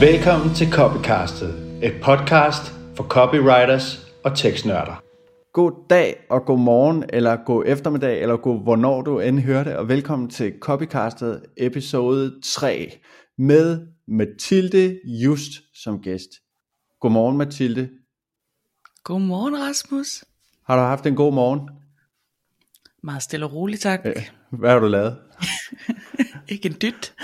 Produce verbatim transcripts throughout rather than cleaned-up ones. Velkommen til Copycastet, et podcast for copywriters og tekstnørder. God dag og god morgen, eller god eftermiddag, eller god hvornår du end hører det, og velkommen til Copycastet episode tre med Mathilde Just som gæst. Godmorgen Mathilde. Godmorgen Rasmus. Har du haft en god morgen? Meget stille og roligt, tak. Hvad har du lavet? Ikke en dyt.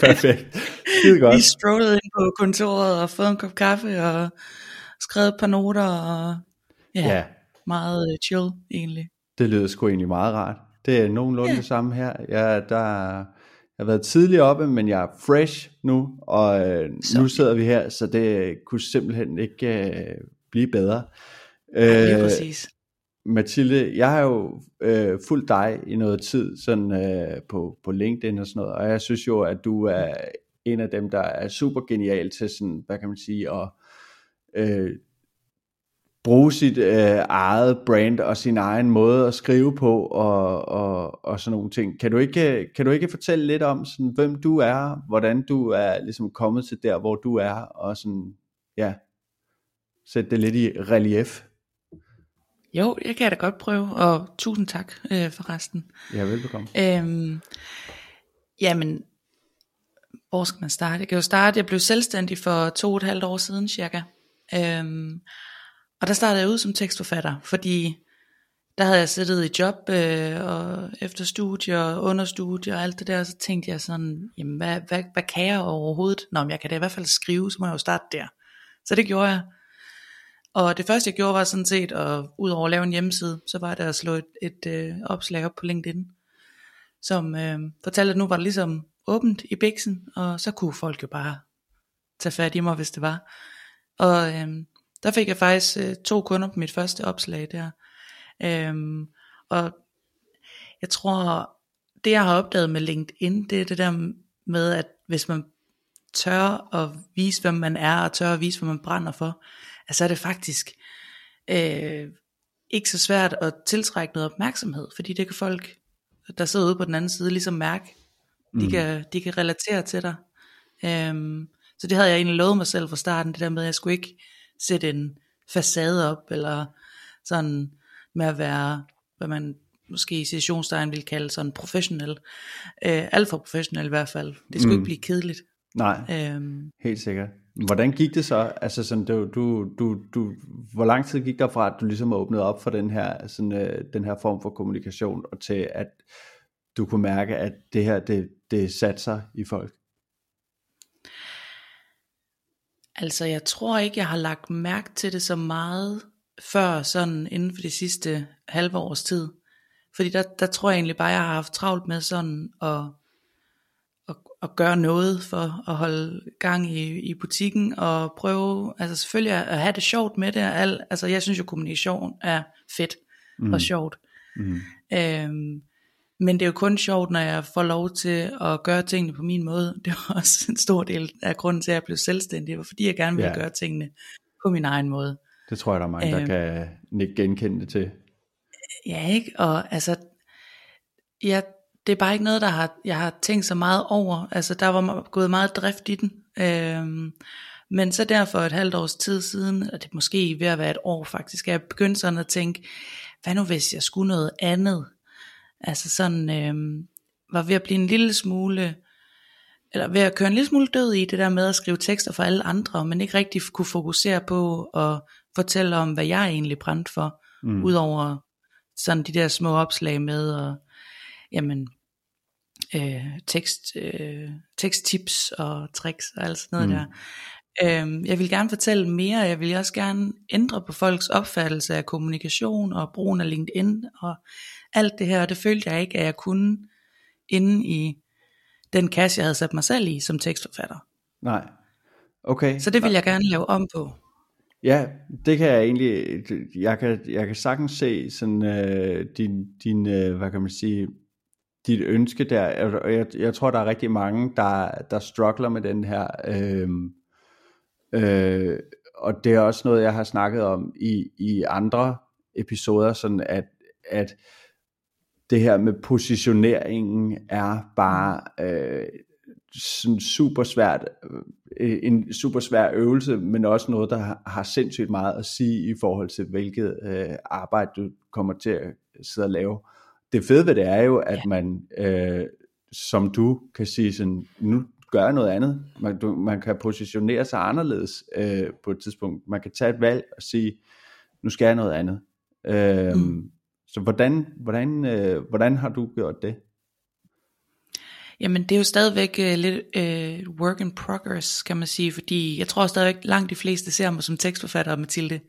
Perfekt. Skide godt. Vi strollede ind på kontoret og fået en kop kaffe og skrevet et par noter og ja, ja. Meget chill egentlig. Det lyder sgu egentlig meget rart. Det er nogenlunde ja. Det samme her. Jeg, der, jeg har været tidligt oppe, men jeg er fresh nu, og øh, nu sidder vi her, så det kunne simpelthen ikke øh, blive bedre. Ja, lige præcis. Mathilde, jeg har jo øh, fulgt dig i noget tid sådan, øh, på, på LinkedIn og sådan noget, og jeg synes jo, at du er en af dem, der er super genial til sådan, hvad kan man sige, at øh, bruge sit øh, eget brand og sin egen måde at skrive på og, og, og sådan nogle ting. Kan du ikke, kan du ikke fortælle lidt om, sådan, hvem du er, hvordan du er ligesom, kommet til der, hvor du er, og sådan, ja, sætte det lidt i relief? Jo, jeg kan da godt prøve, og tusind tak øh, for resten. Ja, velbekomme. Øhm, jamen, hvor skal man starte? Jeg kan jo starte, jeg blev selvstændig for to og et halvt år siden cirka. Øhm, og der startede jeg ud som tekstforfatter, fordi der havde jeg siddet i job, øh, og efter studie og understudie og alt det der, og så tænkte jeg sådan, jamen hvad, hvad, hvad kan jeg overhovedet? Nå, men jeg kan da i hvert fald skrive, så må jeg jo starte der. Så det gjorde jeg. Og det første jeg gjorde var sådan set, at udover at lave en hjemmeside, så var det at slå et, et øh, opslag op på LinkedIn, som øh, fortalte, at nu var det ligesom åbent i biksen, og så kunne folk jo bare tage fat i mig, hvis det var. Og øh, der fik jeg faktisk øh, to kunder på mit første opslag der. Øh, og jeg tror, det jeg har opdaget med LinkedIn, det er det der med, at hvis man tør at vise, hvem man er, og tør at vise, hvad man brænder for, altså er det faktisk øh, ikke så svært at tiltrække noget opmærksomhed, fordi det kan folk, der sidder ude på den anden side, ligesom mærke. De, mm. kan, de kan relatere til dig. Øhm, så det havde jeg egentlig lovet mig selv fra starten, det der med, at jeg skulle ikke sætte en facade op, eller sådan med at være, hvad man måske i situationstegn ville kalde sådan professionel. Øh, alt for professionel i hvert fald. Det skulle mm. ikke blive kedeligt. Nej, øhm, helt sikkert. Hvordan gik det så? Altså sådan, du, du, du, du, hvor lang tid gik der fra, at du ligesom åbnede op for den her, sådan, øh, den her form for kommunikation, og til at du kunne mærke, at det her, det, det satte sig i folk? Altså jeg tror ikke, jeg har lagt mærke til det så meget før, sådan inden for de sidste halve års tid. Fordi der, der tror jeg egentlig bare, jeg har haft travlt med sådan at... at gøre noget for at holde gang i, i butikken, og prøve, altså selvfølgelig at have det sjovt med det, al, altså jeg synes jo, kommunikation er fedt mm. og sjovt, mm. øhm, men det er jo kun sjovt, når jeg får lov til at gøre tingene på min måde. Det var også en stor del af grunden til, at jeg blev selvstændig, det var fordi jeg gerne ville ja. gøre tingene på min egen måde. Det tror jeg, der er mange, øhm, der kan nikke genkende til. Ja, ikke? Og altså, jeg det er bare ikke noget, der har, jeg har tænkt så meget over. Altså der var gået meget drift i den. Øhm, men så derfor et halvt års tid siden, og det er måske ved at være et år faktisk, jeg begyndte sådan at tænke, hvad nu hvis jeg skulle noget andet? Altså sådan, øhm, var ved at blive en lille smule, eller ved at køre en lille smule død i det der med at skrive tekster for alle andre, men ikke rigtig kunne fokusere på at fortælle om, hvad jeg egentlig brændte for, mm. udover sådan de der små opslag med og jamen, øh, tekst, øh, teksttips og tricks og alt sådan noget mm. der. Øhm, jeg vil gerne fortælle mere, jeg vil også gerne ændre på folks opfattelse af kommunikation og brugen af LinkedIn og alt det her, og det følte jeg ikke, at jeg kunne inde i den kasse, jeg havde sat mig selv i som tekstforfatter. Nej, okay. Så det vil jeg gerne lave om på. Ja, det kan jeg egentlig, jeg kan, jeg kan sagtens se sådan øh, din, din øh, hvad kan man sige, dit ønske der, og jeg, jeg tror, der er rigtig mange, der, der struggler med den her, øh, øh, og det er også noget, jeg har snakket om i, i andre episoder, sådan at, at det her med positioneringen er bare øh, sådan super svært, en super svær øvelse, men også noget, der har sindssygt meget at sige i forhold til, hvilket øh, arbejde du kommer til at sidde og lave. Det fede ved det er jo, at man, øh, som du kan sige sådan, nu gør noget andet. Man, du, man kan positionere sig anderledes øh, på et tidspunkt. Man kan tage et valg og sige, nu skal jeg noget andet. Øh, mm. Så hvordan, hvordan, øh, hvordan har du gjort det? Jamen det er jo stadigvæk øh, lidt øh, work in progress, kan man sige, fordi jeg tror stadigvæk langt de fleste ser mig som tekstforfatter, Mathilde.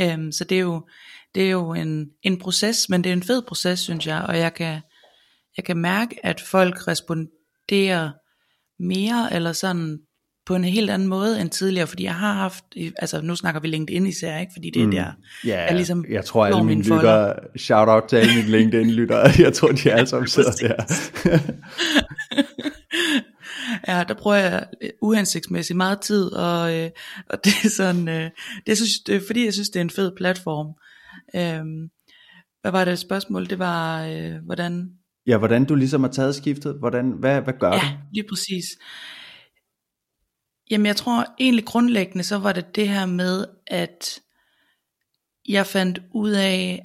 Øhm, så det er jo, det er jo en, en proces, men det er en fed proces, synes jeg, og jeg kan, jeg kan mærke, at folk responderer mere eller sådan på en helt anden måde end tidligere, fordi jeg har haft, altså nu snakker vi LinkedIn især, ikke? Fordi det er der, mm, yeah, jeg ligesom jeg tror alle mine lyttere, shout out til alle mine LinkedIn lyttere, jeg tror de alle sammen sidder der. Ja, der bruger jeg uhensigtsmæssigt meget tid, og, øh, og det er sådan, øh, det synes, det er, fordi jeg synes det er en fed platform. Øhm, hvad var det spørgsmål? Det var, øh, hvordan? Ja, hvordan du ligesom har taget skiftet, hvordan, hvad, hvad gør du? Ja, lige præcis. Jamen jeg tror egentlig grundlæggende, så var det det her med, at jeg fandt ud af,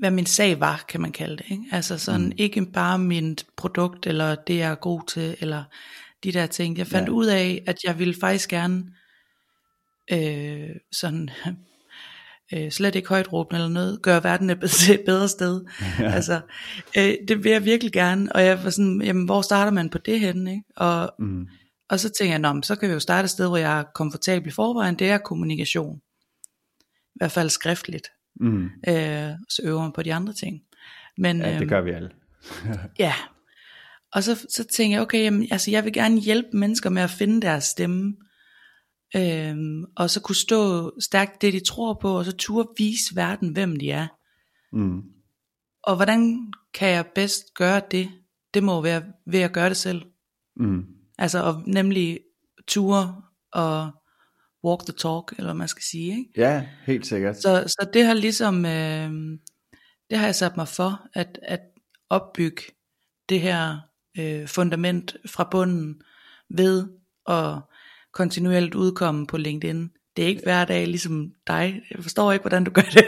hvad min sag var, kan man kalde det. Ikke? Altså sådan, mm. ikke bare mit produkt, eller det jeg er god til, eller de der ting. Jeg fandt ja. ud af, at jeg ville faktisk gerne, øh, sådan, øh, slet ikke højt råbende eller noget, gøre verden et bedre sted. Ja. Altså, øh, det vil jeg virkelig gerne, og jeg var sådan, jamen hvor starter man på det henne, ikke? Og, mm. og så tænkte jeg, nå, så kan vi jo starte et sted, hvor jeg er komfortabel i forvejen, det er kommunikation. I hvert fald skriftligt. Mm. Øh, så øver man på de andre ting. Men, ja, det gør vi alle. Ja. Og så, så tænker jeg, okay, jamen, altså, jeg vil gerne hjælpe mennesker med at finde deres stemme, øh, og så kunne stå stærkt det de tror på, og så turde vise verden hvem de er. Mm. Og hvordan kan jeg bedst gøre det? Det må være ved at gøre det selv. Mm. Altså og nemlig ture og walk the talk, eller hvad man skal sige, ikke? Ja, helt sikkert. Så, så det har ligesom, øh, det har jeg sat mig for, at, at opbygge det her øh, fundament fra bunden, ved at kontinuerligt udkomme på LinkedIn. Det er ikke hver dag ligesom dig, jeg forstår ikke, hvordan du gør det.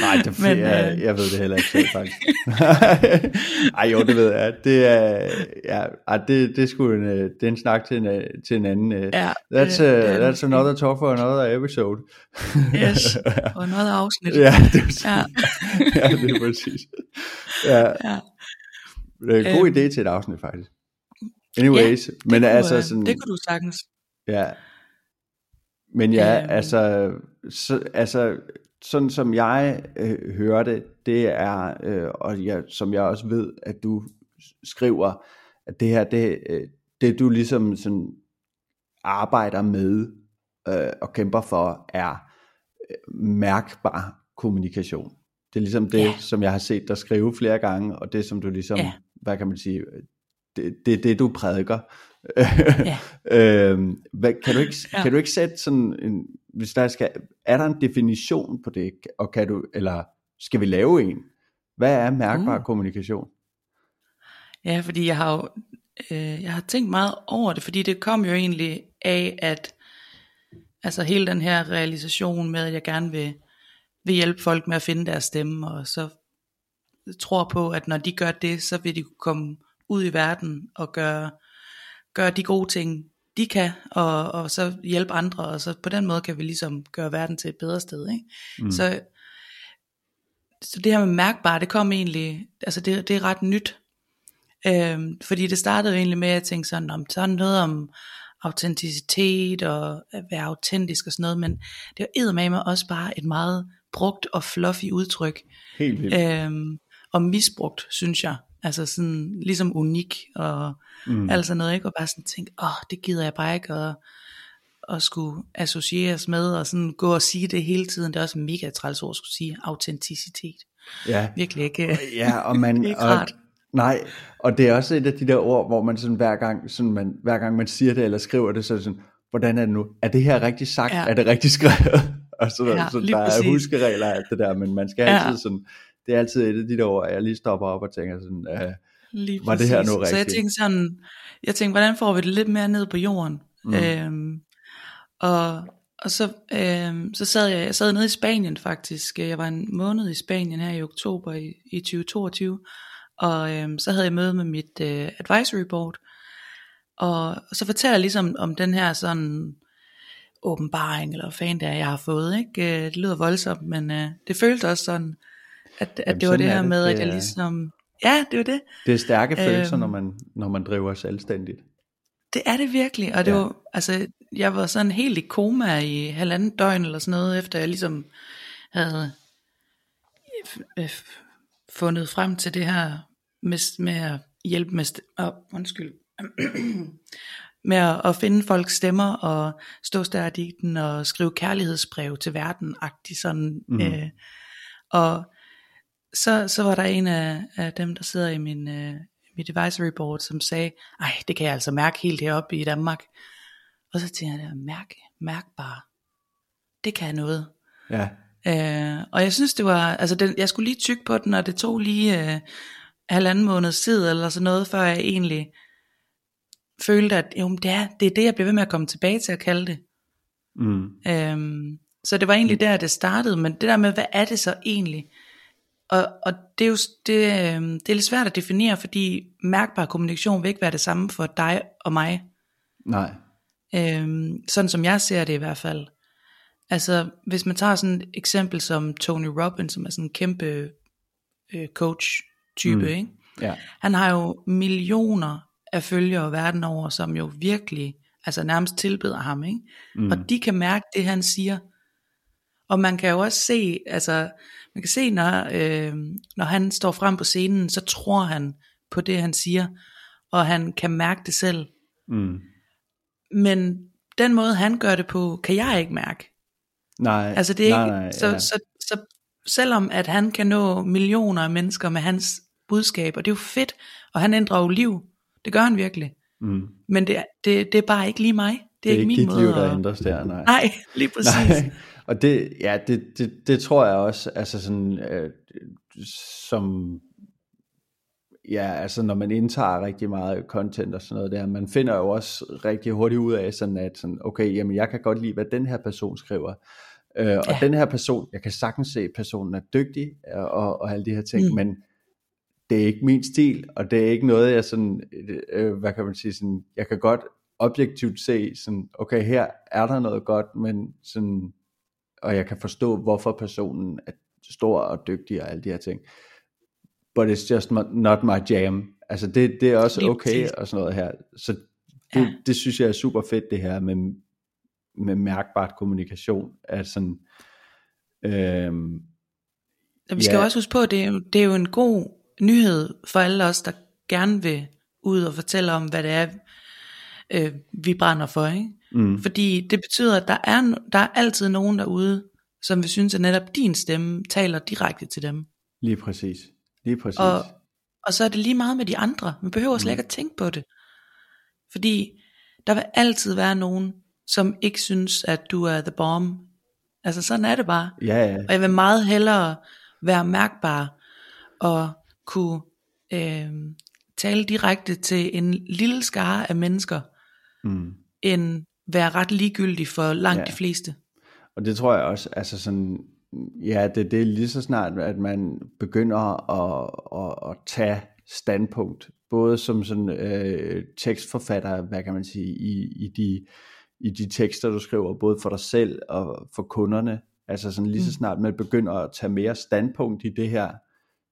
Nej, det er, men, jeg, jeg ved det heller ikke selv, faktisk. Ej jo, det ved jeg. Det er, ja, det, det er sgu en, det er en snak til en, til en anden. Ja, that's, uh, that's another talk for another episode. Yes, og another afsnit. Ja, det er, ja. Ja, det er præcis. Ja. Ja. Det er en god idé til et afsnit, faktisk. Anyways, ja, det men kunne, altså sådan, det kunne du sagtens. Ja. Men ja, øhm. altså, så, altså, sådan som jeg øh, hører det, det er, øh, og jeg, som jeg også ved, at du skriver, at det her, det, øh, det du ligesom sådan arbejder med øh, og kæmper for, er øh, mærkbar kommunikation. Det er ligesom det, yeah. som jeg har set dig skrive flere gange, og det som du ligesom, yeah. hvad kan man sige, det, det er det, du prædiker. Ja. øhm, hvad, kan, du ikke, ja. kan du ikke sætte sådan en, hvis der skal, er der en definition på det, og kan du, eller skal vi lave en? Hvad er mærkbar mm. kommunikation? Ja, fordi jeg har jo, øh, jeg har tænkt meget over det, fordi det kom jo egentlig af, at altså hele den her realisation med, at jeg gerne vil, vil hjælpe folk med at finde deres stemme, og så tror på, at når de gør det, så vil de kunne komme ud i verden og gøre gør de gode ting, de kan, og, og så hjælpe andre, og så på den måde kan vi ligesom gøre verden til et bedre sted, ikke? Mm. Så, så det her med mærkbart, det kom egentlig, altså det, det er ret nyt, øhm, fordi det startede jo egentlig med, at jeg tænkte sådan, om sådan noget om autenticitet, og at være autentisk og sådan noget, men det var eddermame også bare et meget brugt og fluffy udtryk. Helt vildt. Øhm, og misbrugt, synes jeg. Altså sådan ligesom unik og mm. alt sådan noget, ikke? Og bare sådan tænke, åh, oh, det gider jeg bare ikke at, at skulle associeres med, og sådan gå og sige det hele tiden. Det er også mega træls ord, skulle sige, autenticitet. Ja. Virkelig ikke, ja, og man, det er ikke og, rart. Nej, og det er også et af de der ord, hvor man sådan hver gang, sådan man, hver gang man siger det eller skriver det, så er det sådan, hvordan er det nu? Er det her rigtigt sagt? Ja. Er det rigtigt skrevet? Og så, ja, så der præcis. Er huskeregler og alt det der, men man skal altid ja. Sådan... Det er altid et af de der ord, jeg lige stopper op og tænker sådan, øh, Lige var det her nu rigtigt? Så jeg tænkte sådan, jeg tænkte, hvordan får vi det lidt mere ned på jorden? Mm. Øhm, og og så, øhm, så sad jeg, jeg sad nede i Spanien faktisk. Jeg var en måned i Spanien her i oktober i, i tyve toogtyve. Og øhm, så havde jeg møde med mit øh, advisory board. Og, og så fortæller jeg ligesom om den her sådan åbenbaring, eller fan der jeg har fået, ikke? Det lyder voldsomt, men øh, det føltes også sådan, at, at Jamen, det var det her det, med, at jeg ligesom... Ja, det var det. Det er stærke følelser, øhm, når, man, når man driver selvstændigt. Det er det virkelig, og det ja. var, altså, jeg var sådan helt i koma i halvanden døgn eller sådan noget, efter jeg ligesom havde fundet frem til det her med, med at hjælpe med, oh, undskyld, med at, at finde folks stemmer og stå stærdigten og skrive kærlighedsbrev til verden-agtigt sådan. Mm. Øh, og Så, så var der en af, af dem, der sidder i min, øh, mit advisory board, som sagde, ej, det kan jeg altså mærke helt heroppe i Danmark. Og så tænkte jeg, mærke, mærkbar, det kan noget. Ja. Øh, og jeg synes, det var, altså den, jeg skulle lige tygge på den, og det tog lige øh, halvanden måneds tid, eller sådan noget, før jeg egentlig følte, at jo, det, er, det er det, jeg blev ved med at komme tilbage til at kalde det. Mm. Øh, så det var egentlig der, det startede, men det der med, hvad er det så egentlig? Og, og det er jo det, det er lidt svært at definere, fordi mærkbar kommunikation vil ikke være det samme for dig og mig. Nej. Øhm, sådan som jeg ser det i hvert fald. Altså hvis man tager sådan et eksempel som Tony Robbins, som er sådan en kæmpe øh, coach-type, mm. ikke? Ja. Han har jo millioner af følgere verden over, som jo virkelig, altså nærmest tilbeder ham, ikke? Mm. Og de kan mærke det han siger. Og man kan jo også se, altså man kan se, når, øh, når han står frem på scenen, så tror han på det, han siger, og han kan mærke det selv. Mm. Men den måde, han gør det på, kan jeg ikke mærke. Nej, altså, det er nej, ikke, nej, så, ja. så, så, så selvom at han kan nå millioner af mennesker med hans budskab, og det er jo fedt, og han ændrer jo liv, det gør han virkelig. Mm. Men det, det, det er bare ikke lige mig. Det er, det er ikke min dit måde liv, der at... ændres der, nej. Nej, lige præcis. Nej. Og det, ja, det, det, det tror jeg også, altså sådan, øh, som, ja, altså når man indtager rigtig meget content og sådan noget der, man finder jo også rigtig hurtigt ud af sådan, at sådan, okay, jamen jeg kan godt lide, hvad den her person skriver, øh, og ja. den her person, jeg kan sagtens se, at personen er dygtig, og, og, og alle de her ting, mm. men det er ikke min stil, og det er ikke noget, jeg sådan, øh, hvad kan man sige, sådan, jeg kan godt objektivt se, sådan, okay, her er der noget godt, men sådan, og jeg kan forstå, hvorfor personen er stor og dygtig og alle de her ting. But it's just not my jam. Altså det, det er også okay og sådan noget her. Så det, ja. det synes jeg er super fedt, det her med, med mærkbart kommunikation. At sådan, øhm, vi skal ja. også huske på, at det, det er jo en god nyhed for alle os, der gerne vil ud og fortælle om, hvad det er, øh, vi brænder for, ikke? Mm. Fordi det betyder, at der er, der er altid nogen derude, som vi synes, at netop din stemme taler direkte til dem. Lige præcis. Lige præcis. Og, og så er det lige meget med de andre. Man behøver slet mm. ikke at tænke på det. Fordi der vil altid være nogen, som ikke synes, at du er the bomb. Altså sådan er det bare. Ja, ja. Og jeg vil meget hellere være mærkbar og kunne øh, tale direkte til en lille skare af mennesker, mm. end være ret ligegyldig for langt ja. de fleste. Og det tror jeg også, altså sådan, ja, det, det er lige så snart, at man begynder at, at, at tage standpunkt, både som sådan øh, tekstforfatter, hvad kan man sige, i, i, de, i de tekster, du skriver, både for dig selv og for kunderne, altså sådan lige så snart, man begynder at tage mere standpunkt i det her,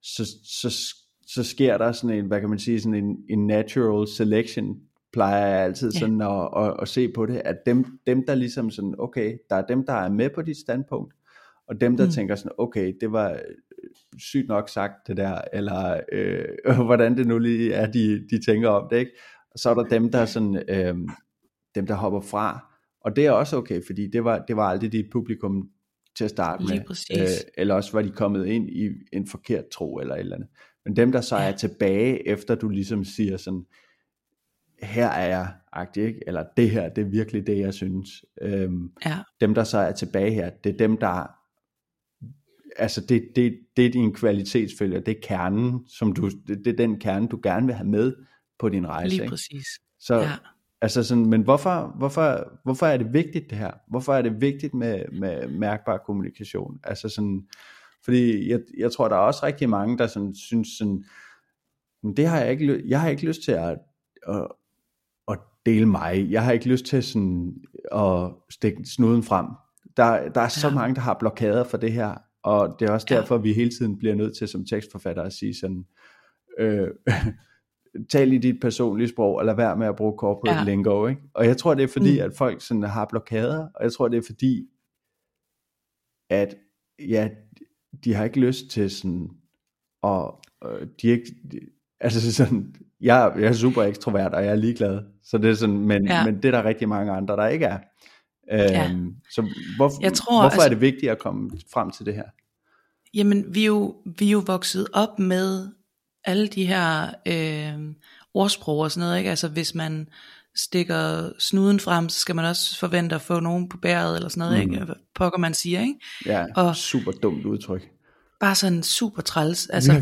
så, så, så sker der sådan en, hvad kan man sige, sådan en, en natural selection, plejer jeg altid sådan yeah. at, at, at se på det, at dem, dem der ligesom sådan, okay, der er dem, der er med på dit standpunkt, og dem, der mm. tænker sådan, okay, det var sygt nok sagt det der, eller øh, hvordan det nu lige er, de, de tænker om det, ikke? Og så er der dem, der sådan, øh, dem der hopper fra, og det er også okay, fordi det var, det var aldrig dit publikum til at starte lige med, øh, eller også var de kommet ind i en forkert tro, eller et eller andet. Men dem, der så yeah. er tilbage, efter du ligesom siger sådan, her er jeg agtig, ikke? Eller det her, det er virkelig det, jeg synes. Øhm, ja. Dem, der så er tilbage her, det er dem, der altså det, det, det er din kvalitetsfølge, det er kernen, som du, det, det er den kerne, du gerne vil have med på din rejse. Lige præcis. Ikke? Så, ja. Altså sådan, men hvorfor, hvorfor, hvorfor er det vigtigt det her? Hvorfor er det vigtigt med, med mærkbar kommunikation? Altså sådan, fordi jeg, jeg tror, der er også rigtig mange, der sådan, synes sådan, det har jeg ikke, jeg har ikke lyst til at, at, at dele mig. Jeg har ikke lyst til sådan at stikke snuden frem. Der, der er så ja. mange, der har blokader for det her, og det er også ja. derfor, vi hele tiden bliver nødt til som tekstforfatter at sige sådan, øh, tal i dit personlige sprog, og lad være med at bruge corporate ja. lingo, ikke? Og jeg tror, det er fordi, mm. at folk sådan har blokader, og jeg tror, det er fordi, at ja, de har ikke lyst til sådan, og øh, de ikke, de, altså sådan, jeg, jeg er super ekstrovert, og jeg er ligeglad, så det er sådan, men, ja. men det er der rigtig mange andre, der ikke er. Øhm, ja. Så hvor, jeg tror, hvorfor altså, er det vigtigt at komme frem til det her? Jamen vi er jo, vi er jo vokset op med alle de her øh, ordsprog og sådan noget, ikke? Altså hvis man stikker snuden frem, så skal man også forvente at få nogen på bæret eller sådan noget, mm. ikke? Pokker man siger, ikke? Ja, og super dumt udtryk. Bare sådan super træls, altså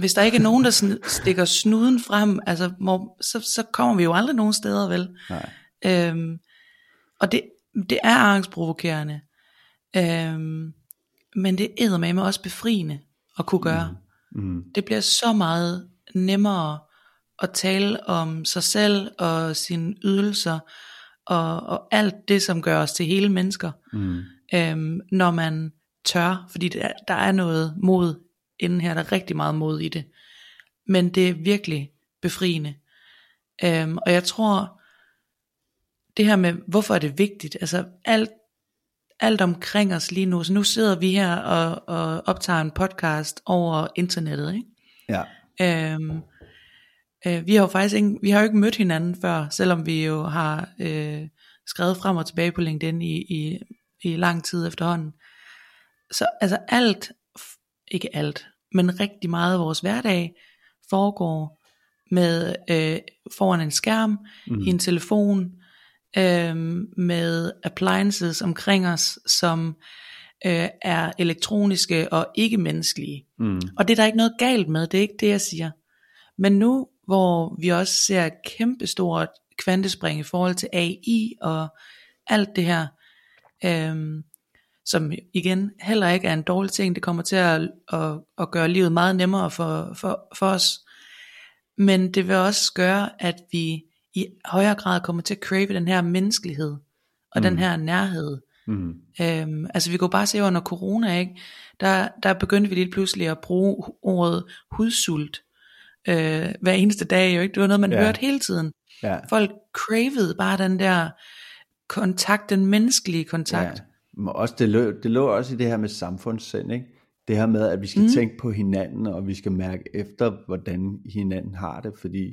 hvis der ikke er nogen, der sn- stikker snuden frem, altså hvor, så, så kommer vi jo aldrig nogen steder, vel? Nej. Øhm, og det Det er angstprovokerende, øhm, men det æder med mig også befriende at kunne gøre. Mm. Mm. Det bliver så meget nemmere at tale om sig selv og sine ydelser og, og alt det, som gør os til hele mennesker, mm. øhm, når man tør, fordi der, der er noget mod inden her, der er rigtig meget mod i det, men det er virkelig befriende, øhm, og jeg tror... Det her med, hvorfor er det vigtigt, altså alt, alt omkring os lige nu, så nu sidder vi her og, og optager en podcast over internettet, ikke? Ja. Øhm, øh, vi har jo faktisk ikke, vi har jo ikke mødt hinanden før, selvom vi jo har øh, skrevet frem og tilbage på LinkedIn i, i, i lang tid efterhånden. Så altså alt, ikke alt, men rigtig meget af vores hverdag foregår med øh, foran en skærm, mm. i en telefon, Øhm, med appliances omkring os, som øh, er elektroniske og ikke menneskelige. Mm. Og det er der ikke noget galt med, det er ikke det, jeg siger. Men nu, hvor vi også ser et kæmpestort kvantespring i forhold til A I og alt det her, øhm, som igen heller ikke er en dårlig ting, det kommer til at, at, at gøre livet meget nemmere for, for, for os. Men det vil også gøre, at vi i højere grad kommer til at crave den her menneskelighed, og mm. den her nærhed. Mm. Øhm, altså vi kunne bare se under corona, ikke? Der, der begyndte vi lige pludselig at bruge ordet hudsult, øh, hver eneste dag, jo, ikke? Det var noget, man yeah. hørte hele tiden. Yeah. Folk cravede bare den der kontakt, den menneskelige kontakt. Yeah. Også det, lå, det lå også i det her med samfundssind, ikke? Det her med, at vi skal mm. tænke på hinanden, og vi skal mærke efter, hvordan hinanden har det, fordi...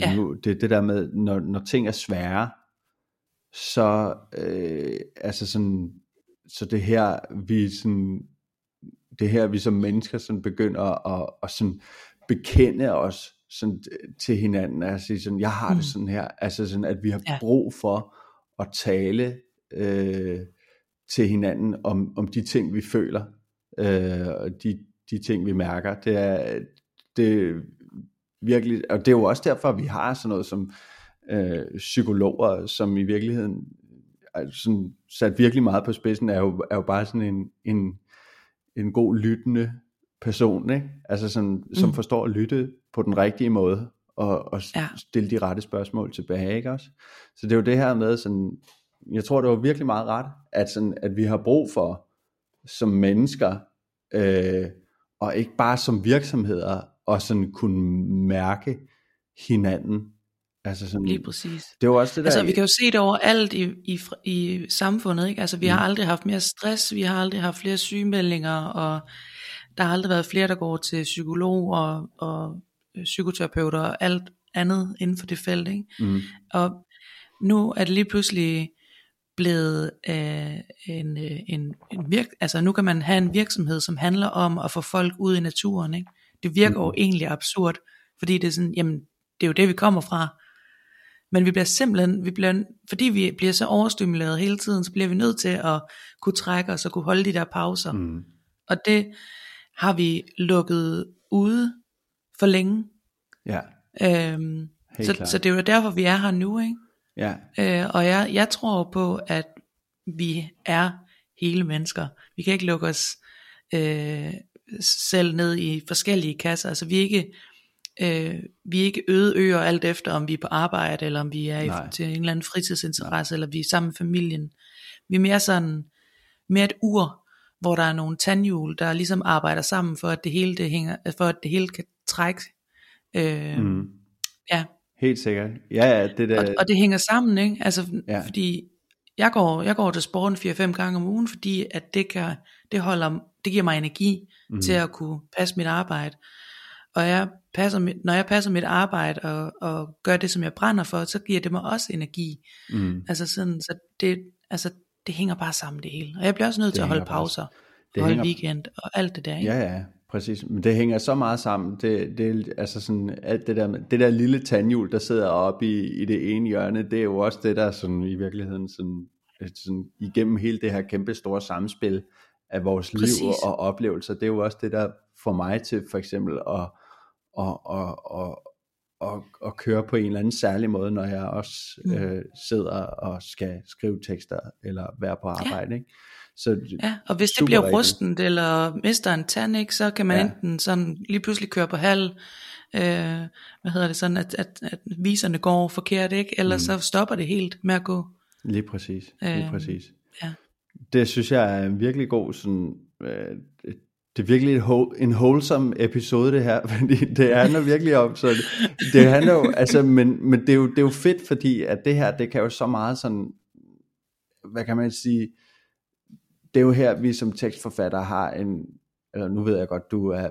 Ja. Nu, det det der med, når, når ting er svære, så øh, altså sådan, så det her vi sådan, det her vi som mennesker sådan begynder at, at sådan bekende os sådan til hinanden, altså sådan, jeg har det sådan her, altså sådan at vi har ja. brug for at tale øh, til hinanden om om de ting vi føler, øh, og de de ting vi mærker. Det er det virkelig, og det er jo også derfor, at vi har sådan noget som øh, psykologer, som i virkeligheden sådan sat virkelig meget på spidsen, er jo, er jo bare sådan en, en, en god lyttende person, ikke? Altså sådan, som mm. forstår at lytte på den rigtige måde, og, og ja. stille de rette spørgsmål tilbage, ikke også? Så det er jo det her med sådan, jeg tror det var virkelig meget ret, at, sådan, at vi har brug for, som mennesker, øh, og ikke bare som virksomheder, og sådan kunne mærke hinanden. Altså sådan, lige præcis. Det er jo også det der... Altså vi kan jo se det overalt i, i, i samfundet, ikke? Altså vi mm. har aldrig haft mere stress, vi har aldrig haft flere sygemeldinger, og der har aldrig været flere, der går til psykolog og, og psykoterapeuter og alt andet inden for det felt, ikke? Mm. Og nu er det lige pludselig blevet øh, en, en, en virk... Altså nu kan man have en virksomhed, som handler om at få folk ud i naturen, ikke? Det virker jo egentlig absurd, fordi det er sådan, jamen, det er jo det, vi kommer fra. Men vi bliver simpelthen, vi bliver, fordi vi bliver så overstimuleret hele tiden, så bliver vi nødt til at kunne trække os og kunne holde de der pauser. Mm. og det har vi lukket ude for længe. Ja. Øhm, så, så det er jo derfor vi er her nu, ikke? Ja. Øh, og jeg, jeg tror på, at vi er hele mennesker. Vi kan ikke lukke os øh, selv ned i forskellige kasser. Altså vi er ikke øh, vi er ikke øde øer alt efter om vi er på arbejde, eller om vi er i, til en eller anden fritidsinteresse, eller vi er sammen med familien. Vi er mere sådan mere et ur, hvor der er nogle tandhjul, der ligesom arbejder sammen for at det hele det hænger, for at det hele kan trække. Øh, mm. Ja. Helt sikkert. Ja, ja, det der... og, og det hænger sammen, ikke? Altså, ja. Fordi jeg går, jeg går til sporten fire fem gange om ugen, fordi at det kan, det holder, det giver mig energi mm. til at kunne passe mit arbejde. Og jeg passer mit, når jeg passer mit arbejde og, og gør det, som jeg brænder for, så giver det mig også energi. Mm. Altså sådan, så det, altså det hænger bare sammen det hele. Og jeg bliver også nødt det til at holde pauser, det holde hænger... weekend og alt det der, ikke? Ja, ja. Præcis, men det hænger så meget sammen. Det, det altså sådan alt det der, det der lille tandhjul, der sidder oppe i, i det ene hjørne, det er jo også det der sådan i virkeligheden sådan, sådan igennem hele det her kæmpe store samspil af vores Præcis. Liv og oplevelser. Det er jo også det der får mig til for eksempel at at at at at køre på en eller anden særlig måde, når jeg også mm. øh, sidder og skal skrive tekster eller være på arbejde. Ja. Ikke? Så, ja, og hvis det bliver rigtigt. Rustent eller mister en tand, ikke, så kan man ja. Enten sådan lige pludselig køre på halv, øh, hvad hedder det sådan, at, at, at viserne går forkert, ikke, eller mm. så stopper det helt med at gå. Lige præcis, øh, lige præcis. Ja. Det synes jeg er en virkelig god sådan, øh, det er virkelig en wholesome episode det her, fordi det handler virkelig om sådan, det handler jo, altså, men, men det, er jo, det er jo fedt, fordi at det her, det kan jo så meget sådan, hvad kan man sige, det er jo her, vi som tekstforfatter har en, eller nu ved jeg godt, du er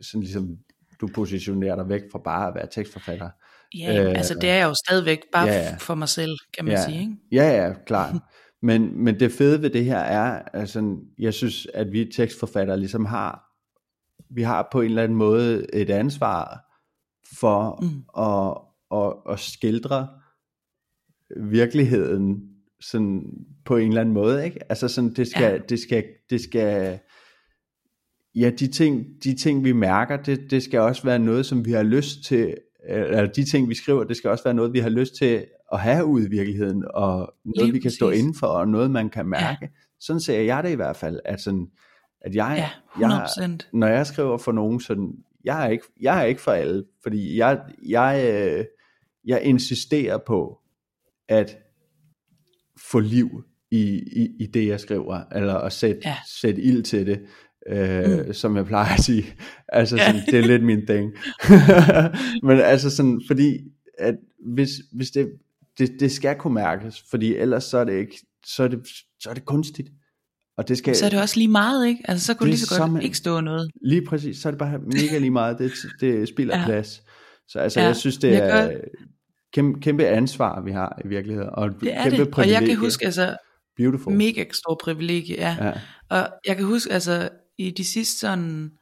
sådan ligesom, du positionerer dig væk fra bare at være tekstforfatter. Ja, øh, altså det er jeg jo stadigvæk, bare ja, ja. For mig selv, kan man ja, sige, ikke? Ja, ja, klart. Men, men det fede ved det her er, altså, jeg synes, at vi tekstforfattere ligesom har, vi har på en eller anden måde et ansvar for mm. at, at, at skildre virkeligheden, sådan på en eller anden måde, ikke? Altså sådan, det skal, ja. det skal, det skal, ja, de ting, de ting vi mærker, det, det skal også være noget, som vi har lyst til, eller de ting, vi skriver, det skal også være noget, vi har lyst til at have ude i virkeligheden, og noget, Lige vi kan præcis. Stå indenfor, og noget, man kan mærke. Ja. Sådan ser jeg det i hvert fald, at sådan, at jeg, ja, jeg når jeg skriver for nogen, sådan, jeg er ikke, jeg er ikke for alle, fordi jeg, jeg, jeg, jeg insisterer på, at få liv i, i, i det, jeg skriver, eller at sætte, ja. sætte ild til det, øh, mm. som jeg plejer at sige. Altså, sådan, ja. Det er lidt min ting. Men altså sådan, fordi, at hvis, hvis det, det, det skal kunne mærkes, fordi ellers så er det ikke, så er det, så er det kunstigt. Og det skal, så er det også lige meget, ikke? Altså, så kunne det lige så godt man, ikke stå noget. Lige præcis, så er det bare mega lige meget, det, det spilder ja. Plads. Så altså, ja. Jeg synes, det jeg er... Gør... Kæmpe, kæmpe ansvar vi har i virkeligheden, og det er kæmpe det. Og jeg kan huske altså Beautiful. Mega stor privilegie, ja. ja. Og jeg kan huske altså i de sidste sådan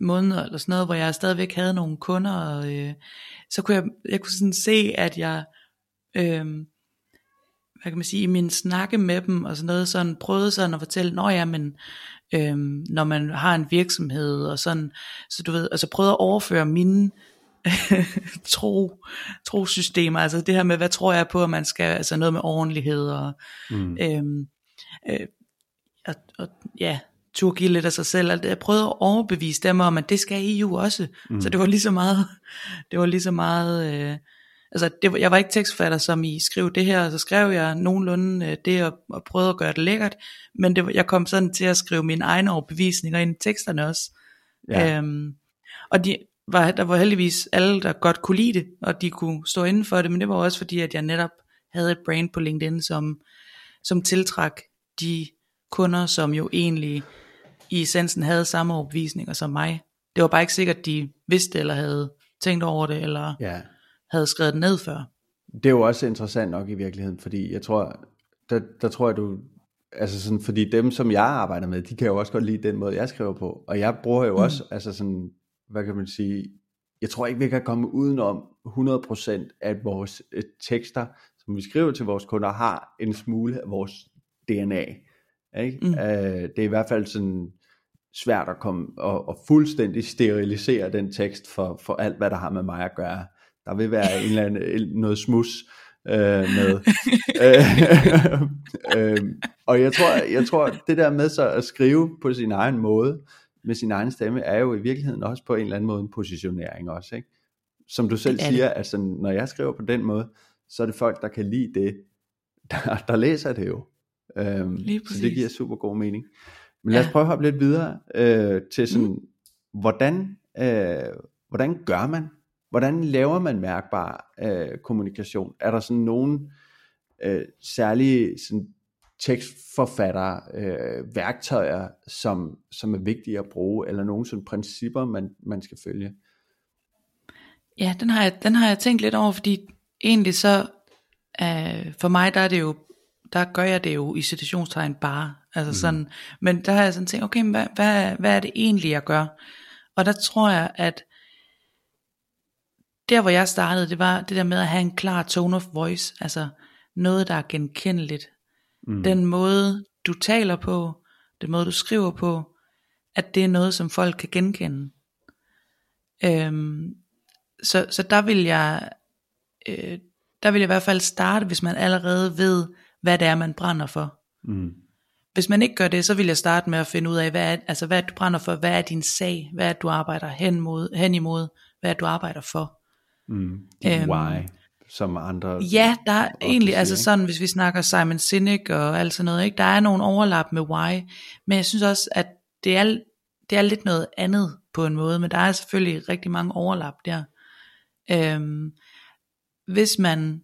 måneder eller sådan noget, hvor jeg stadigvæk havde nogle kunder, og, øh, så kunne jeg jeg kunne sådan se, at jeg øh, hvad kan man sige i mine snakke med dem og sådan noget sådan prøvede sådan at fortælle, nå ja, men øh, når man har en virksomhed og sådan, så du ved, altså prøvede at overføre mine tro, trosystemer, altså det her med, hvad tror jeg på, at man skal, altså noget med ordentlighed og, mm. øhm, øh, og, og ja, turde give lidt af sig selv, jeg prøvede at overbevise dem om, at det skal I jo også, mm. så det var lige så meget, det var lige så meget, øh, altså det, jeg var ikke tekstforfatter, som I skrev det her, og så skrev jeg nogenlunde øh, det, og, og prøvede at gøre det lækkert, men det, jeg kom sådan til at skrive mine egne overbevisninger ind i teksterne også, ja. øhm, og de, Var, der var heldigvis alle, der godt kunne lide det, og de kunne stå inden for det, men det var også fordi, at jeg netop havde et brand på LinkedIn, som, som tiltrak de kunder, som jo egentlig i essensen havde samme overbevisninger som mig. Det var bare ikke sikkert, de vidste eller havde tænkt over det, eller ja. Havde skrevet det ned før. Det er jo også interessant nok i virkeligheden, fordi jeg tror, der, der tror jeg, du... Altså sådan, fordi dem, som jeg arbejder med, de kan jo også godt lide den måde, jeg skriver på, og jeg bruger jo mm. også, altså sådan... hvad kan man sige, jeg tror ikke, vi kan komme udenom hundrede procent at vores tekster, som vi skriver til vores kunder, har en smule af vores D N A. Ikke? Mm. Øh, det er i hvert fald sådan, svært at komme og, og fuldstændig sterilisere den tekst for, for alt, hvad der har med mig at gøre. Der vil være en eller anden, noget smus øh, med. øh, øh, og jeg tror, jeg tror, det der med så at skrive på sin egen måde, med sin egen stemme, er jo i virkeligheden også på en eller anden måde en positionering også, ikke? Som du selv siger, altså, når jeg skriver på den måde, så er det folk, der kan lide det, der, der læser det jo. Øhm, så det giver super god mening. Men lad os ja. prøve at hoppe lidt videre øh, til sådan, mm. hvordan, øh, hvordan gør man? Hvordan laver man mærkbar øh, kommunikation? Er der sådan nogle øh, særlige sådan, tekstforfattere, øh, værktøjer, som, som er vigtige at bruge, eller nogle sådan principper, man, man skal følge? Ja, den har, jeg, den har jeg tænkt lidt over, fordi egentlig så, øh, for mig, der er det jo, der gør jeg det jo i citationstegn bare, altså mm. sådan, men der har jeg sådan tænkt, okay, hvad, hvad, hvad er det egentlig, jeg gør? Og der tror jeg, at der hvor jeg startede, det var det der med at have en klar tone of voice, altså noget, der er genkendeligt. Mm. Den måde, du taler på, den måde, du skriver på, at det er noget, som folk kan genkende. Øhm, Så, så der vil jeg øh, der vil jeg i hvert fald starte, hvis man allerede ved, hvad det er, man brænder for. Mm. Hvis man ikke gør det, så vil jeg starte med at finde ud af, hvad er, altså, hvad er du brænder for, hvad er din sag, hvad er du arbejder hen, mod, hen imod, hvad er du arbejder for. Mm. Øhm, why, som andre... Ja, der er egentlig, siger, altså sådan, hvis vi snakker Simon Sinek og alt sådan noget, ikke? Der er nogen overlap med why, men jeg synes også, at det er, det er lidt noget andet på en måde, men der er selvfølgelig rigtig mange overlap der. Øhm, hvis man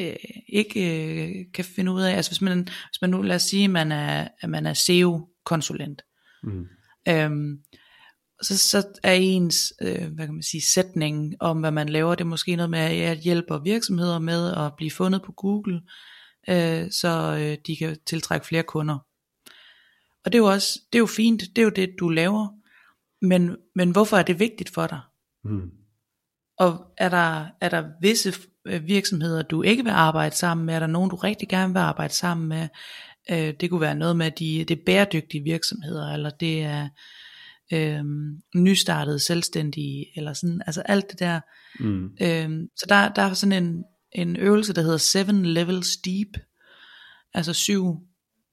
øh, ikke øh, kan finde ud af, altså hvis man, hvis man nu, lad os sige, man er, at man er S E O-konsulent, mm. øhm, så, så er ens, øh, hvad kan man sige, sætning om hvad man laver, det er måske noget med, at jeg hjælper virksomheder med at blive fundet på Google, øh, så øh, de kan tiltrække flere kunder. Og det er jo også, det er jo fint, det er jo det, du laver, men, men hvorfor er det vigtigt for dig? Mm. Og er der, er der visse virksomheder, du ikke vil arbejde sammen med? Er der nogen, du rigtig gerne vil arbejde sammen med? Øh, det kunne være noget med, at de, det er bæredygtige virksomheder, eller det er øh, nystartede selvstændige, eller sådan, altså alt det der. Mm. Øh, så der, der er sådan en, en øvelse, der hedder Seven Levels Deep, altså syv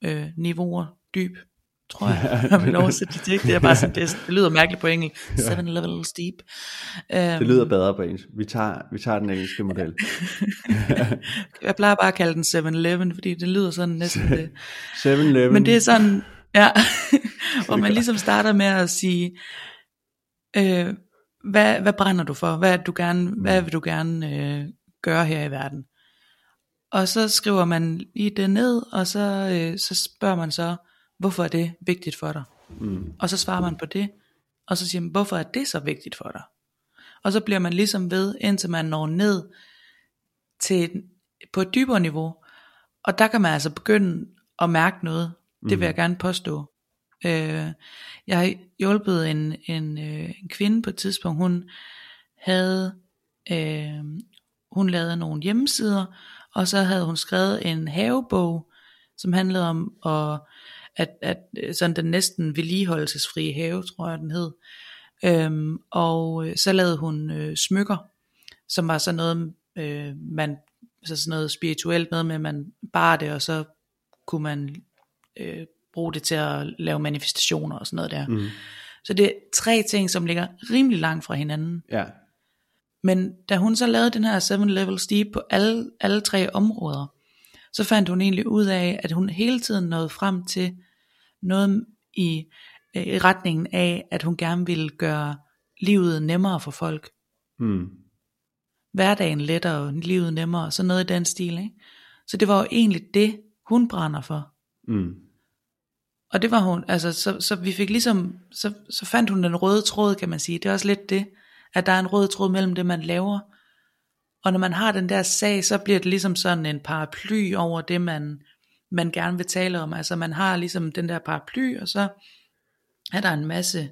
øh, niveauer dyb, tror jeg, når man oversætter det til. Det er bare sådan, det, det lyder mærkeligt på engelsk. Seven Levels Deep. Um, det lyder bedre på engelsk. Vi tager, vi tager den engelske model. Jeg plejer bare at kalde den Seven Eleven, fordi det lyder sådan næsten det. Seven Eleven. Men det er sådan, ja, hvor man ligesom starter med at sige, øh, hvad, hvad brænder du for? Hvad, du gerne, mm. hvad vil du gerne øh, gøre her i verden? Og så skriver man lige det ned, og så, øh, så spørger man så, hvorfor er det vigtigt for dig? Mm. Og så svarer man på det, og så siger man, hvorfor er det så vigtigt for dig? Og så bliver man ligesom ved, indtil man når ned til, på et dybere niveau, og der kan man altså begynde at mærke noget. Det mm. vil jeg gerne påstå. Øh, jeg har hjulpet en, en, øh, en kvinde på et tidspunkt, hun havde, øh, hun lavede nogle hjemmesider, og så havde hun skrevet en havebog, som handlede om at At, at sådan den næsten vedligeholdelsesfrie have, tror jeg den hed. Øhm, og så lavede hun øh, smykker, som var sådan noget, øh, man, så sådan noget spirituelt noget med, at man bar det, og så kunne man øh, bruge det til at lave manifestationer og sådan noget der. Mm. Så det er tre ting, som ligger rimelig langt fra hinanden. Ja. Men da hun så lavede den her Seven Levels Deep på alle, alle tre områder, så fandt hun egentlig ud af, at hun hele tiden nåede frem til noget i, øh, i retningen af, at hun gerne ville gøre livet nemmere for folk. Hmm. Hverdagen lettere, livet nemmere, sådan noget i den stil, ikke? Så det var jo egentlig det, hun brænder for. Hmm. Og det var hun, altså så, så vi fik ligesom, så, så fandt hun den røde tråd, kan man sige. Det er også lidt det, at der er en rød tråd mellem det, man laver. Og når man har den der sag, så bliver det ligesom sådan en paraply over det, man, man gerne vil tale om. Altså man har ligesom den der paraply, og så er der en masse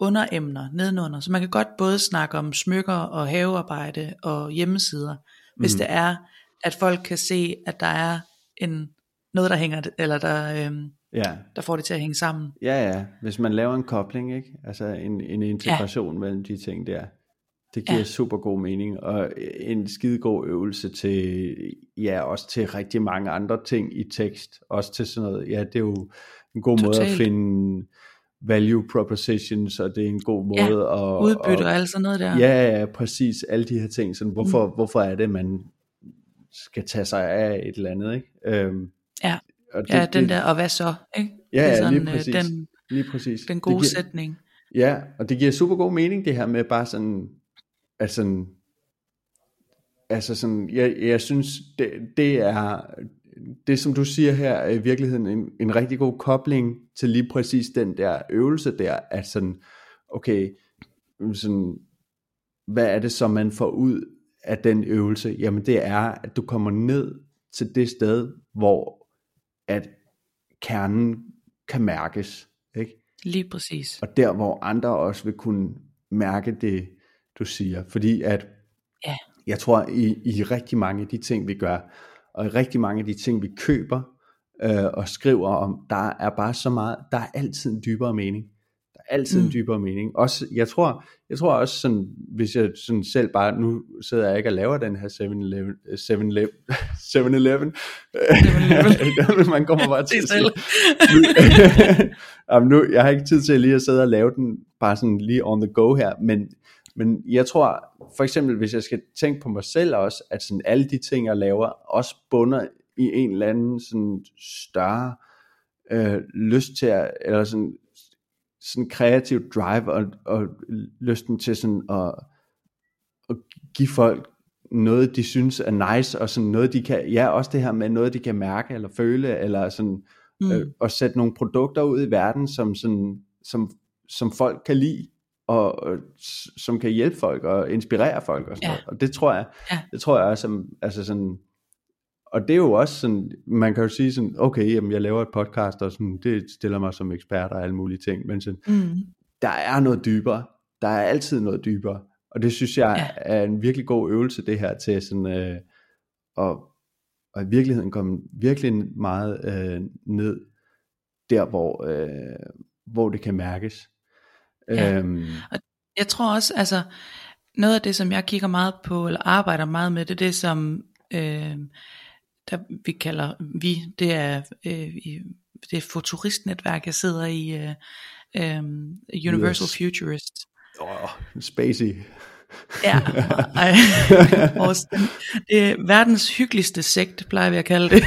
underemner nedenunder. Så man kan godt både snakke om smykker og havearbejde og hjemmesider, mm. hvis det er, at folk kan se, at der er en, noget, der hænger, eller der, øh, ja. der får det til at hænge sammen. Ja, ja. Hvis man laver en kobling, ikke? Altså en, en integration ja. mellem de ting der. Det giver ja. super god mening, og en skidegod øvelse til, ja, også til rigtig mange andre ting i tekst, også til sådan noget, ja, det er jo en god Total. måde at finde value propositions, og det er en god måde ja, at... udbytte og alt sådan noget der. Ja, ja, præcis, alle de her ting, sådan, hvorfor, mm. hvorfor er det, man skal tage sig af et eller andet, ikke? Øhm, ja, og det, ja den det, der, og hvad så, ikke? Ja, det er sådan, lige præcis, den, lige præcis. Den gode giver, sætning. Ja, og det giver super god mening, det her med bare sådan... Altså, altså sådan, jeg, jeg synes, det, det er, det som du siger her, er i virkeligheden en, en rigtig god kobling til lige præcis den der øvelse der, at sådan, okay, sådan, hvad er det så man får ud af den øvelse? Jamen det er, at du kommer ned til det sted, hvor at kernen kan mærkes, ikke? Lige præcis. Og der, hvor andre også vil kunne mærke det, du siger, fordi at yeah. jeg tror i, i rigtig mange af de ting vi gør, og i rigtig mange af de ting vi køber øh, og skriver om, der er bare så meget, der er altid en dybere mening, der er altid mm. en dybere mening, også, jeg tror, jeg tror også sådan, hvis jeg sådan selv bare, nu sidder jeg ikke og laver den her seven eleven, man kommer bare til selv, nu, nu, jeg har ikke tid til lige at sidde og lave den, bare sådan lige on the go her, men Men jeg tror, for eksempel, hvis jeg skal tænke på mig selv også, at sådan alle de ting, jeg laver, også bunder i en eller anden sådan større øh, lyst til, at, eller sådan, sådan kreativ drive, og, og lysten til sådan at, at give folk noget, de synes er nice, og sådan noget, de kan, ja, også det her med noget, de kan mærke, eller føle, eller sådan, mm. øh, og sætte nogle produkter ud i verden, som, sådan, som, som folk kan lide, Og, og som kan hjælpe folk og inspirere folk og sådan ja. noget. Og det tror jeg, ja. det tror jeg også, altså sådan, og det er jo også sådan, man kan jo sige sådan, okay, jamen jeg laver et podcast og sådan, det stiller mig som ekspert og alle mulige ting, men sådan, mm. der er noget dybere, der er altid noget dybere, og det synes jeg ja. er en virkelig god øvelse, det her til sådan, øh, og, og i virkeligheden komme virkelig meget øh, ned, der hvor, øh, hvor det kan mærkes. Ja. Øhm. Og jeg tror også, altså noget af det, som jeg kigger meget på eller arbejder meget med, det er det, som øh, der vi kalder vi, det er øh, det er futuristnetværk, jeg sidder i, øh, øh, Universal yes. Futurist. Åh, oh, spacey. Ja, ej, vores, det er verdens hyggeligste sekt, plejer vi at kalde det.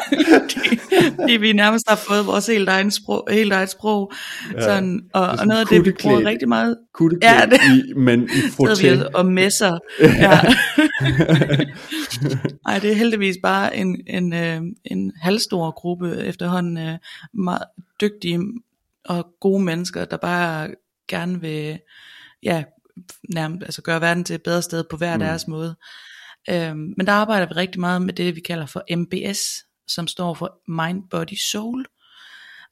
det, det vi nærmest har fået vores helt egen sprog, helt eget sprog. Ja, sådan, og, sådan og noget af det, vi bruger rigtig meget. Ja, det i, men i frotté. Vi og messer. Ja. Ej, det er heldigvis bare en, en, en, en halvstor gruppe efterhånden, meget dygtige og gode mennesker, der bare gerne vil... Ja, nærmest, altså gøre verden til et bedre sted på hver mm. deres måde. Øhm, men der arbejder vi rigtig meget med det, vi kalder for M B S, som står for Mind, Body, Soul.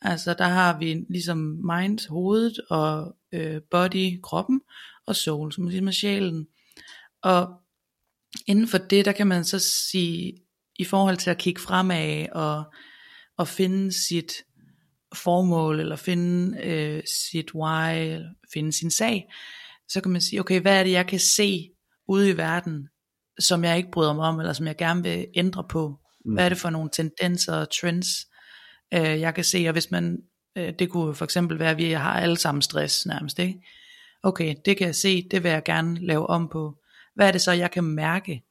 Altså der har vi ligesom mind, hovedet, og øh, body, kroppen, og soul, som man siger med sjælen. Og inden for det, der kan man så sige, i forhold til at kigge fremad og, og finde sit formål, eller finde øh, sit why, finde sin sag, så kan man sige, okay, hvad er det, jeg kan se ude i verden, som jeg ikke bryder mig om, eller som jeg gerne vil ændre på? Hvad er det for nogle tendenser og trends, øh, jeg kan se? Og hvis man, øh, det kunne for eksempel være, at vi har alle sammen stress nærmest, ikke? Okay, det kan jeg se, det vil jeg gerne lave om på. Hvad er det så, jeg kan mærke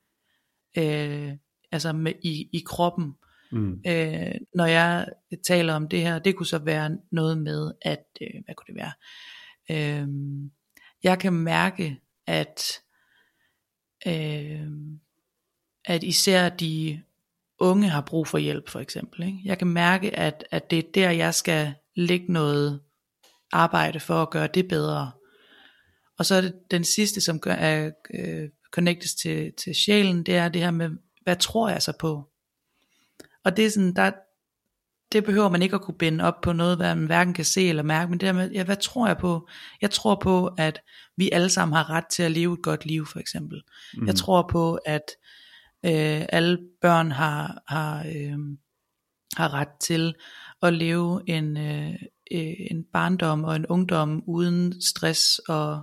øh, altså med, i, i kroppen, mm. øh, når jeg taler om det her? Det kunne så være noget med, at, øh, hvad kunne det være? Øh, Jeg kan mærke, at, øh, at især de unge har brug for hjælp, for eksempel, ikke? Jeg kan mærke, at, at det er der, jeg skal lægge noget arbejde for at gøre det bedre. Og så er det den sidste, som gør, er øh, connectes til, til sjælen, det er det her med, hvad tror jeg så på? Og det er sådan, der, det behøver man ikke at kunne binde op på noget, hvad man hverken kan se eller mærke, men det der med, ja, hvad tror jeg på? Jeg tror på, at vi alle sammen har ret til at leve et godt liv, for eksempel. Mm. Jeg tror på, at øh, alle børn har, har øh, har ret til at leve en, øh, en barndom og en ungdom uden stress og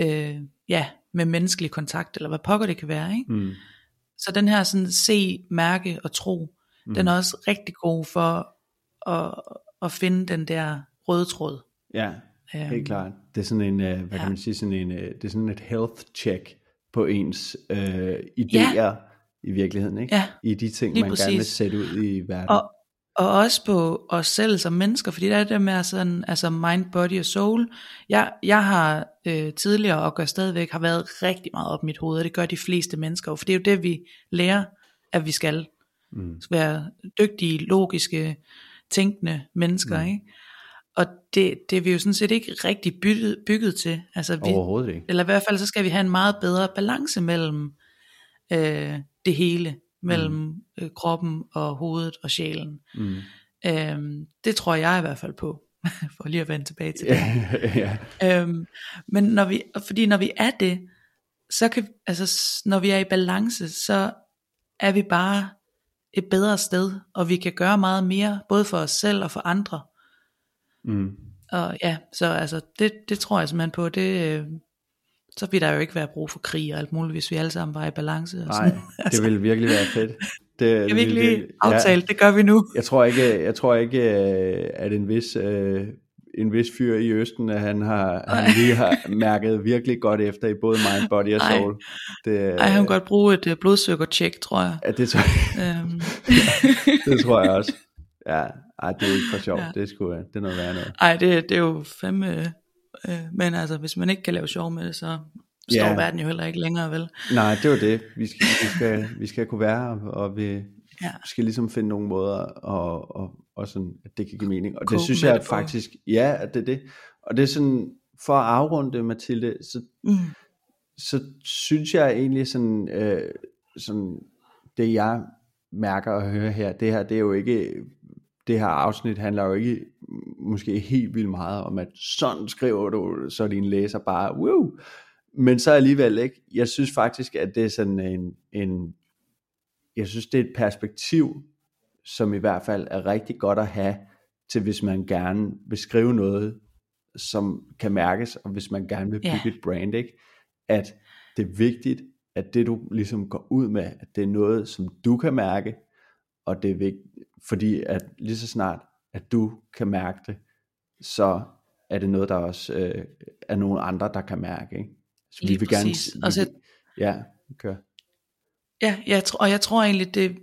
øh, ja, med menneskelig kontakt, eller hvad pokker det kan være, ikke? Mm. Så den her sådan se, mærke og tro, mm. den er også rigtig god for at, at finde den der røde tråd. Ja, øhm, helt klart. Det er sådan en, hvad ja. kan man sige, sådan en, det er sådan et health check på ens øh, idéer ja. i virkeligheden, ikke? Ja. I de ting, lige man præcis. Gerne vil sætte ud i verden. Og, og også på os selv som mennesker, fordi der er det med sådan, altså mind, body og soul. Jeg, jeg har øh, tidligere og gør stadigvæk, har været rigtig meget op i mit hoved, og det gør de fleste mennesker, for det er jo det, vi lærer, at vi skal. Mm. Vi skal være dygtige, logiske, tænkende mennesker, mm. ikke? Og det, det er vi jo sådan set ikke rigtig bygget, bygget til. Altså vi, overhovedet ikke. Eller i hvert fald så skal vi have en meget bedre balance mellem øh, det hele, mellem mm. øh, kroppen og hovedet og sjælen. Mm. Øhm, det tror jeg i hvert fald på, for lige at vende tilbage til det. Yeah, yeah. Øhm, men når vi, fordi når vi er det, så kan, altså når vi er i balance, så er vi bare et bedre sted, og vi kan gøre meget mere, både for os selv og for andre. Mm. Og ja, så altså det, det tror jeg simpelthen på det, øh, så vil der jo ikke være brug for krig og alt muligt, hvis vi alle sammen var i balance og nej, sådan. Det ville virkelig være fedt. Det vil virkelig virkelig, aftale, ja, det gør vi nu. Jeg tror ikke, jeg tror ikke at en vis, øh, en vis fyr i Østen, at han, har, han lige har mærket virkelig godt efter i både mind, body og soul. Nej, han kan godt bruge et øh, blodsukkertjek, tror jeg. Ja, det tror jeg, øhm. ja, det tror jeg også. Ja, ej, det er ikke for sjovt, ja. det, er sgu, det er noget værre noget. Ej, det, det er jo fandme, øh, men altså, hvis man ikke kan lave sjov med det, så står ja. verden jo heller ikke længere, vel? Nej, det er jo det, vi skal, vi skal, vi skal kunne være, og vi ja. skal ligesom finde nogle måder, og, og, og sådan, at det kan give mening. Og Kopen det synes jeg det faktisk, ja, at det er det. Og det er sådan, for at afrunde det, Mathilde, så, mm. så synes jeg egentlig sådan, øh, sådan det jeg mærker og hører her, det her, det er jo ikke... Det her afsnit handler jo ikke måske helt vildt meget om, at sådan skriver du, så din læser bare, wow. Men så alligevel ikke. Jeg synes faktisk, at det er sådan en, en, jeg synes det er et perspektiv, som i hvert fald er rigtig godt at have, til hvis man gerne vil skrive noget, som kan mærkes, og hvis man gerne vil bygge yeah. et brand, ikke? At det er vigtigt, at det du ligesom går ud med, at det er noget, som du kan mærke, og det er vigtigt, fordi at lige så snart, at du kan mærke det, så er det noget, der også øh, er nogle andre, der kan mærke. Ikke? Så lige vi vil præcis. Gerne... Og så, ja, kør. Ja, jeg, og jeg tror egentlig, det,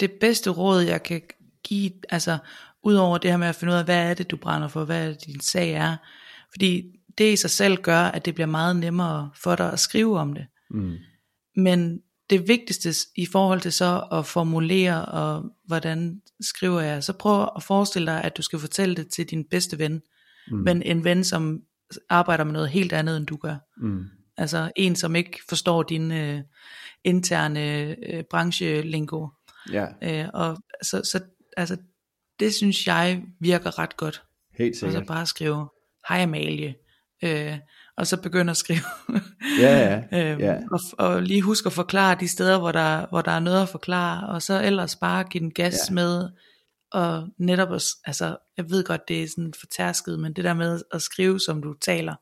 det bedste råd, jeg kan give, altså ud over det her med at finde ud af, hvad er det, du brænder for, hvad er det, din sag er. Fordi det i sig selv gør, at det bliver meget nemmere for dig at skrive om det. Mm. Men... det vigtigste i forhold til så at formulere, og hvordan skriver jeg, så prøv at forestille dig, at du skal fortælle det til din bedste ven, mm. men en ven, som arbejder med noget helt andet, end du gør. Mm. Altså en, som ikke forstår din øh, interne øh, branchelingo. Yeah. Øh, og så, så altså, det synes jeg virker ret godt. Helt sikkert. Altså bare skrive, hej Amalie, øh, og så begynde at skrive. Ja, ja, ja. Øhm, og, og lige husk at forklare de steder, hvor der, hvor der er noget at forklare, og så ellers bare give den gas ja. med, og netop, altså, jeg ved godt, det er sådan fortærsket, men det der med at skrive, som du taler,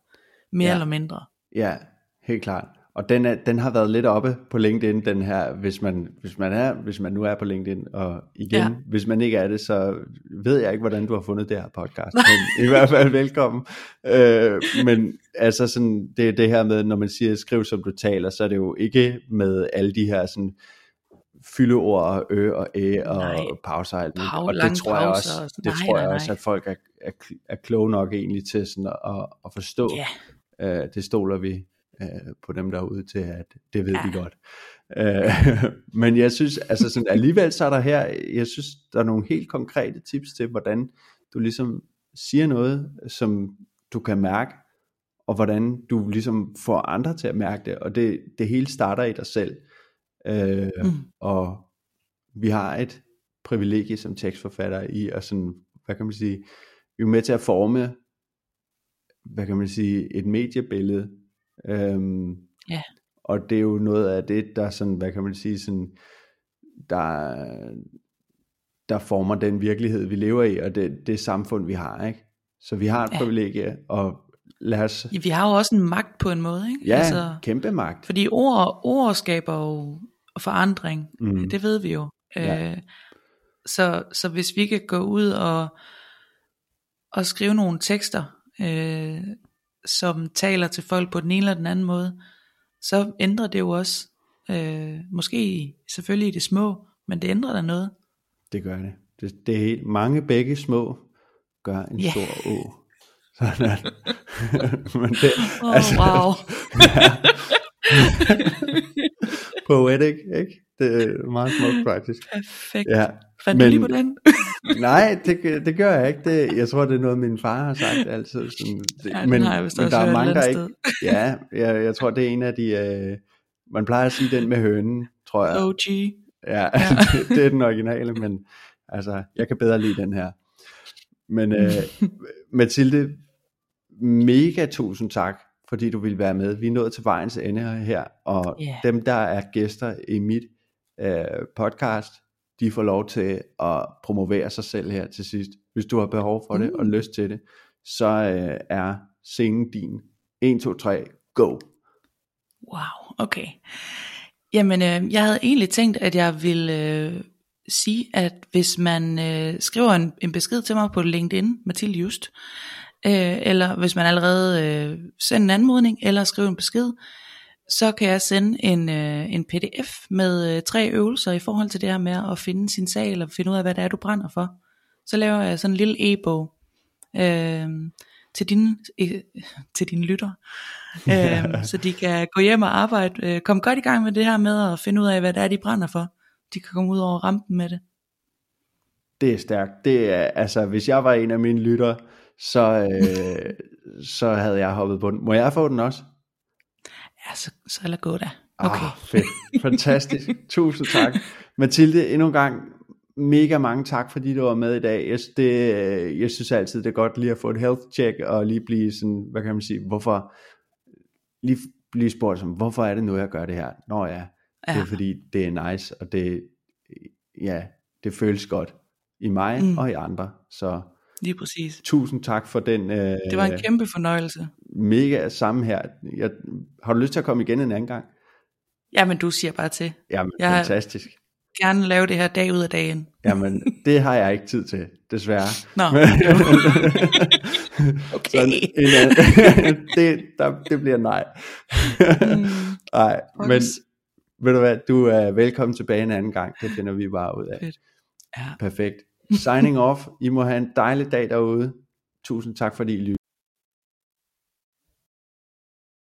mere ja. eller mindre. Ja, helt klart. Og den, er, den har været lidt oppe på LinkedIn, den her, hvis man, hvis man, er, hvis man nu er på LinkedIn, og igen, ja. hvis man ikke er det, så ved jeg ikke, hvordan du har fundet det her podcast, men i hvert fald velkommen. Øh, men altså sådan, det er det her med, når man siger, skriv som du taler, så er det jo ikke med alle de her sådan, fyldeord og ø og æ og nej. pauser, og, Pau, og det tror jeg også, det nej, tror jeg nej, nej. også at folk er, er, er kloge nok egentlig til sådan at, at forstå. Yeah. Øh, det stoler vi på dem derude til, at det ved ja. de godt. Øh, men jeg synes, altså sådan, alligevel så er der her, jeg synes, der er nogle helt konkrete tips til, hvordan du ligesom siger noget, som du kan mærke, og hvordan du ligesom får andre til at mærke det, og det, det hele starter i dig selv. Øh, mm. Og vi har et privilegie som tekstforfattere i, og sådan, hvad kan man sige, vi er med til at forme, hvad kan man sige, et mediebillede. Øhm, yeah. Og det er jo noget af det, der sådan, hvad kan man sige, sådan, der, der former den virkelighed, vi lever i, og det, det samfund, vi har, ikke? Så vi har et ja. privilegie, og lad os... Ja, vi har jo også en magt på en måde, ikke? Ja, altså, kæmpe magt. Fordi ord, ord skaber jo forandring, mm. det ved vi jo. Ja. Øh, så, så hvis vi kan gå ud og, og skrive nogle tekster, øh, som taler til folk på den ene eller den anden måde, så ændrer det jo også, øh, måske selvfølgelig i det små, men det ændrer der noget. Det gør det. Det, det er helt, mange begge små gør en yeah. stor å. Sådan. Men det, oh, altså, wow. Ja. Poetic, ikke? Det er meget smukt praktisk. Perfekt. Ja. Fandt du lige på den? Nej, det, det gør jeg ikke. Det, jeg tror, det er noget, min far har sagt altid. Sådan, det, ja, men har men der er mange, der ikke... Ja, jeg, jeg tror, det er en af de... Øh, man plejer at sige den med hønen, tror jeg. O G. Ja, ja. det, det er den originale, men altså, jeg kan bedre lide den her. Men øh, Mathilde, mega tusind tak, fordi du ville være med. Vi er nået til vejens ende her, og yeah. dem, der er gæster i mit øh, podcast, de får lov til at promovere sig selv her til sidst. Hvis du har behov for mm. det og lyst til det, så øh, er scenen din. en, to, tre, go! Wow, okay. Jamen, øh, jeg havde egentlig tænkt, at jeg ville øh, sige, at hvis man øh, skriver en, en besked til mig på LinkedIn, Mathilde Just, øh, eller hvis man allerede øh, sender en anmodning, eller skriver en besked, så kan jeg sende en, øh, en P D F med øh, tre øvelser i forhold til det her med at finde sin sag, eller finde ud af, hvad det er, du brænder for. Så laver jeg sådan en lille e-bog øh, til dine, øh, til dine lytter. øhm, så de kan gå hjem og arbejde, øh, kom godt i gang med det her med at finde ud af, hvad det er, de brænder for. De kan komme ud over rampen med det. Det er stærkt. Det er, altså, hvis jeg var en af mine lyttere, så, øh, så havde jeg hoppet på den. Må jeg få den også? Ja, så, så lad gå da. Okay. Ah, fedt. Fantastisk. Tusind tak. Mathilde, endnu en gang mega mange tak, fordi du var med i dag. Jeg, det, jeg synes altid, det er godt lige at få et health check, og lige blive sådan, hvad kan man sige, hvorfor... Lige blive spurgt som, hvorfor er det nu, jeg gør det her? Nå ja, det er ja. fordi, det er nice, og det, ja, det føles godt i mig mm. og i andre. Så lige præcis. Tusind tak for den. Øh, det var en kæmpe fornøjelse. Mega sammen her. Jeg, har du lyst til at komme igen en anden gang? Jamen, du siger bare til. Jamen, jeg fantastisk. Jeg vil gerne lave det her dag ud af dagen. Jamen, det har jeg ikke tid til, desværre. Nå. Okay. Sådan, det, der, det bliver nej. Nej, mm, men ved du hvad, du er velkommen tilbage en anden gang. Det finder vi bare ud af. Ja. Perfekt. Signing off. I må have en dejlig dag derude. Tusind tak fordi I lyttede.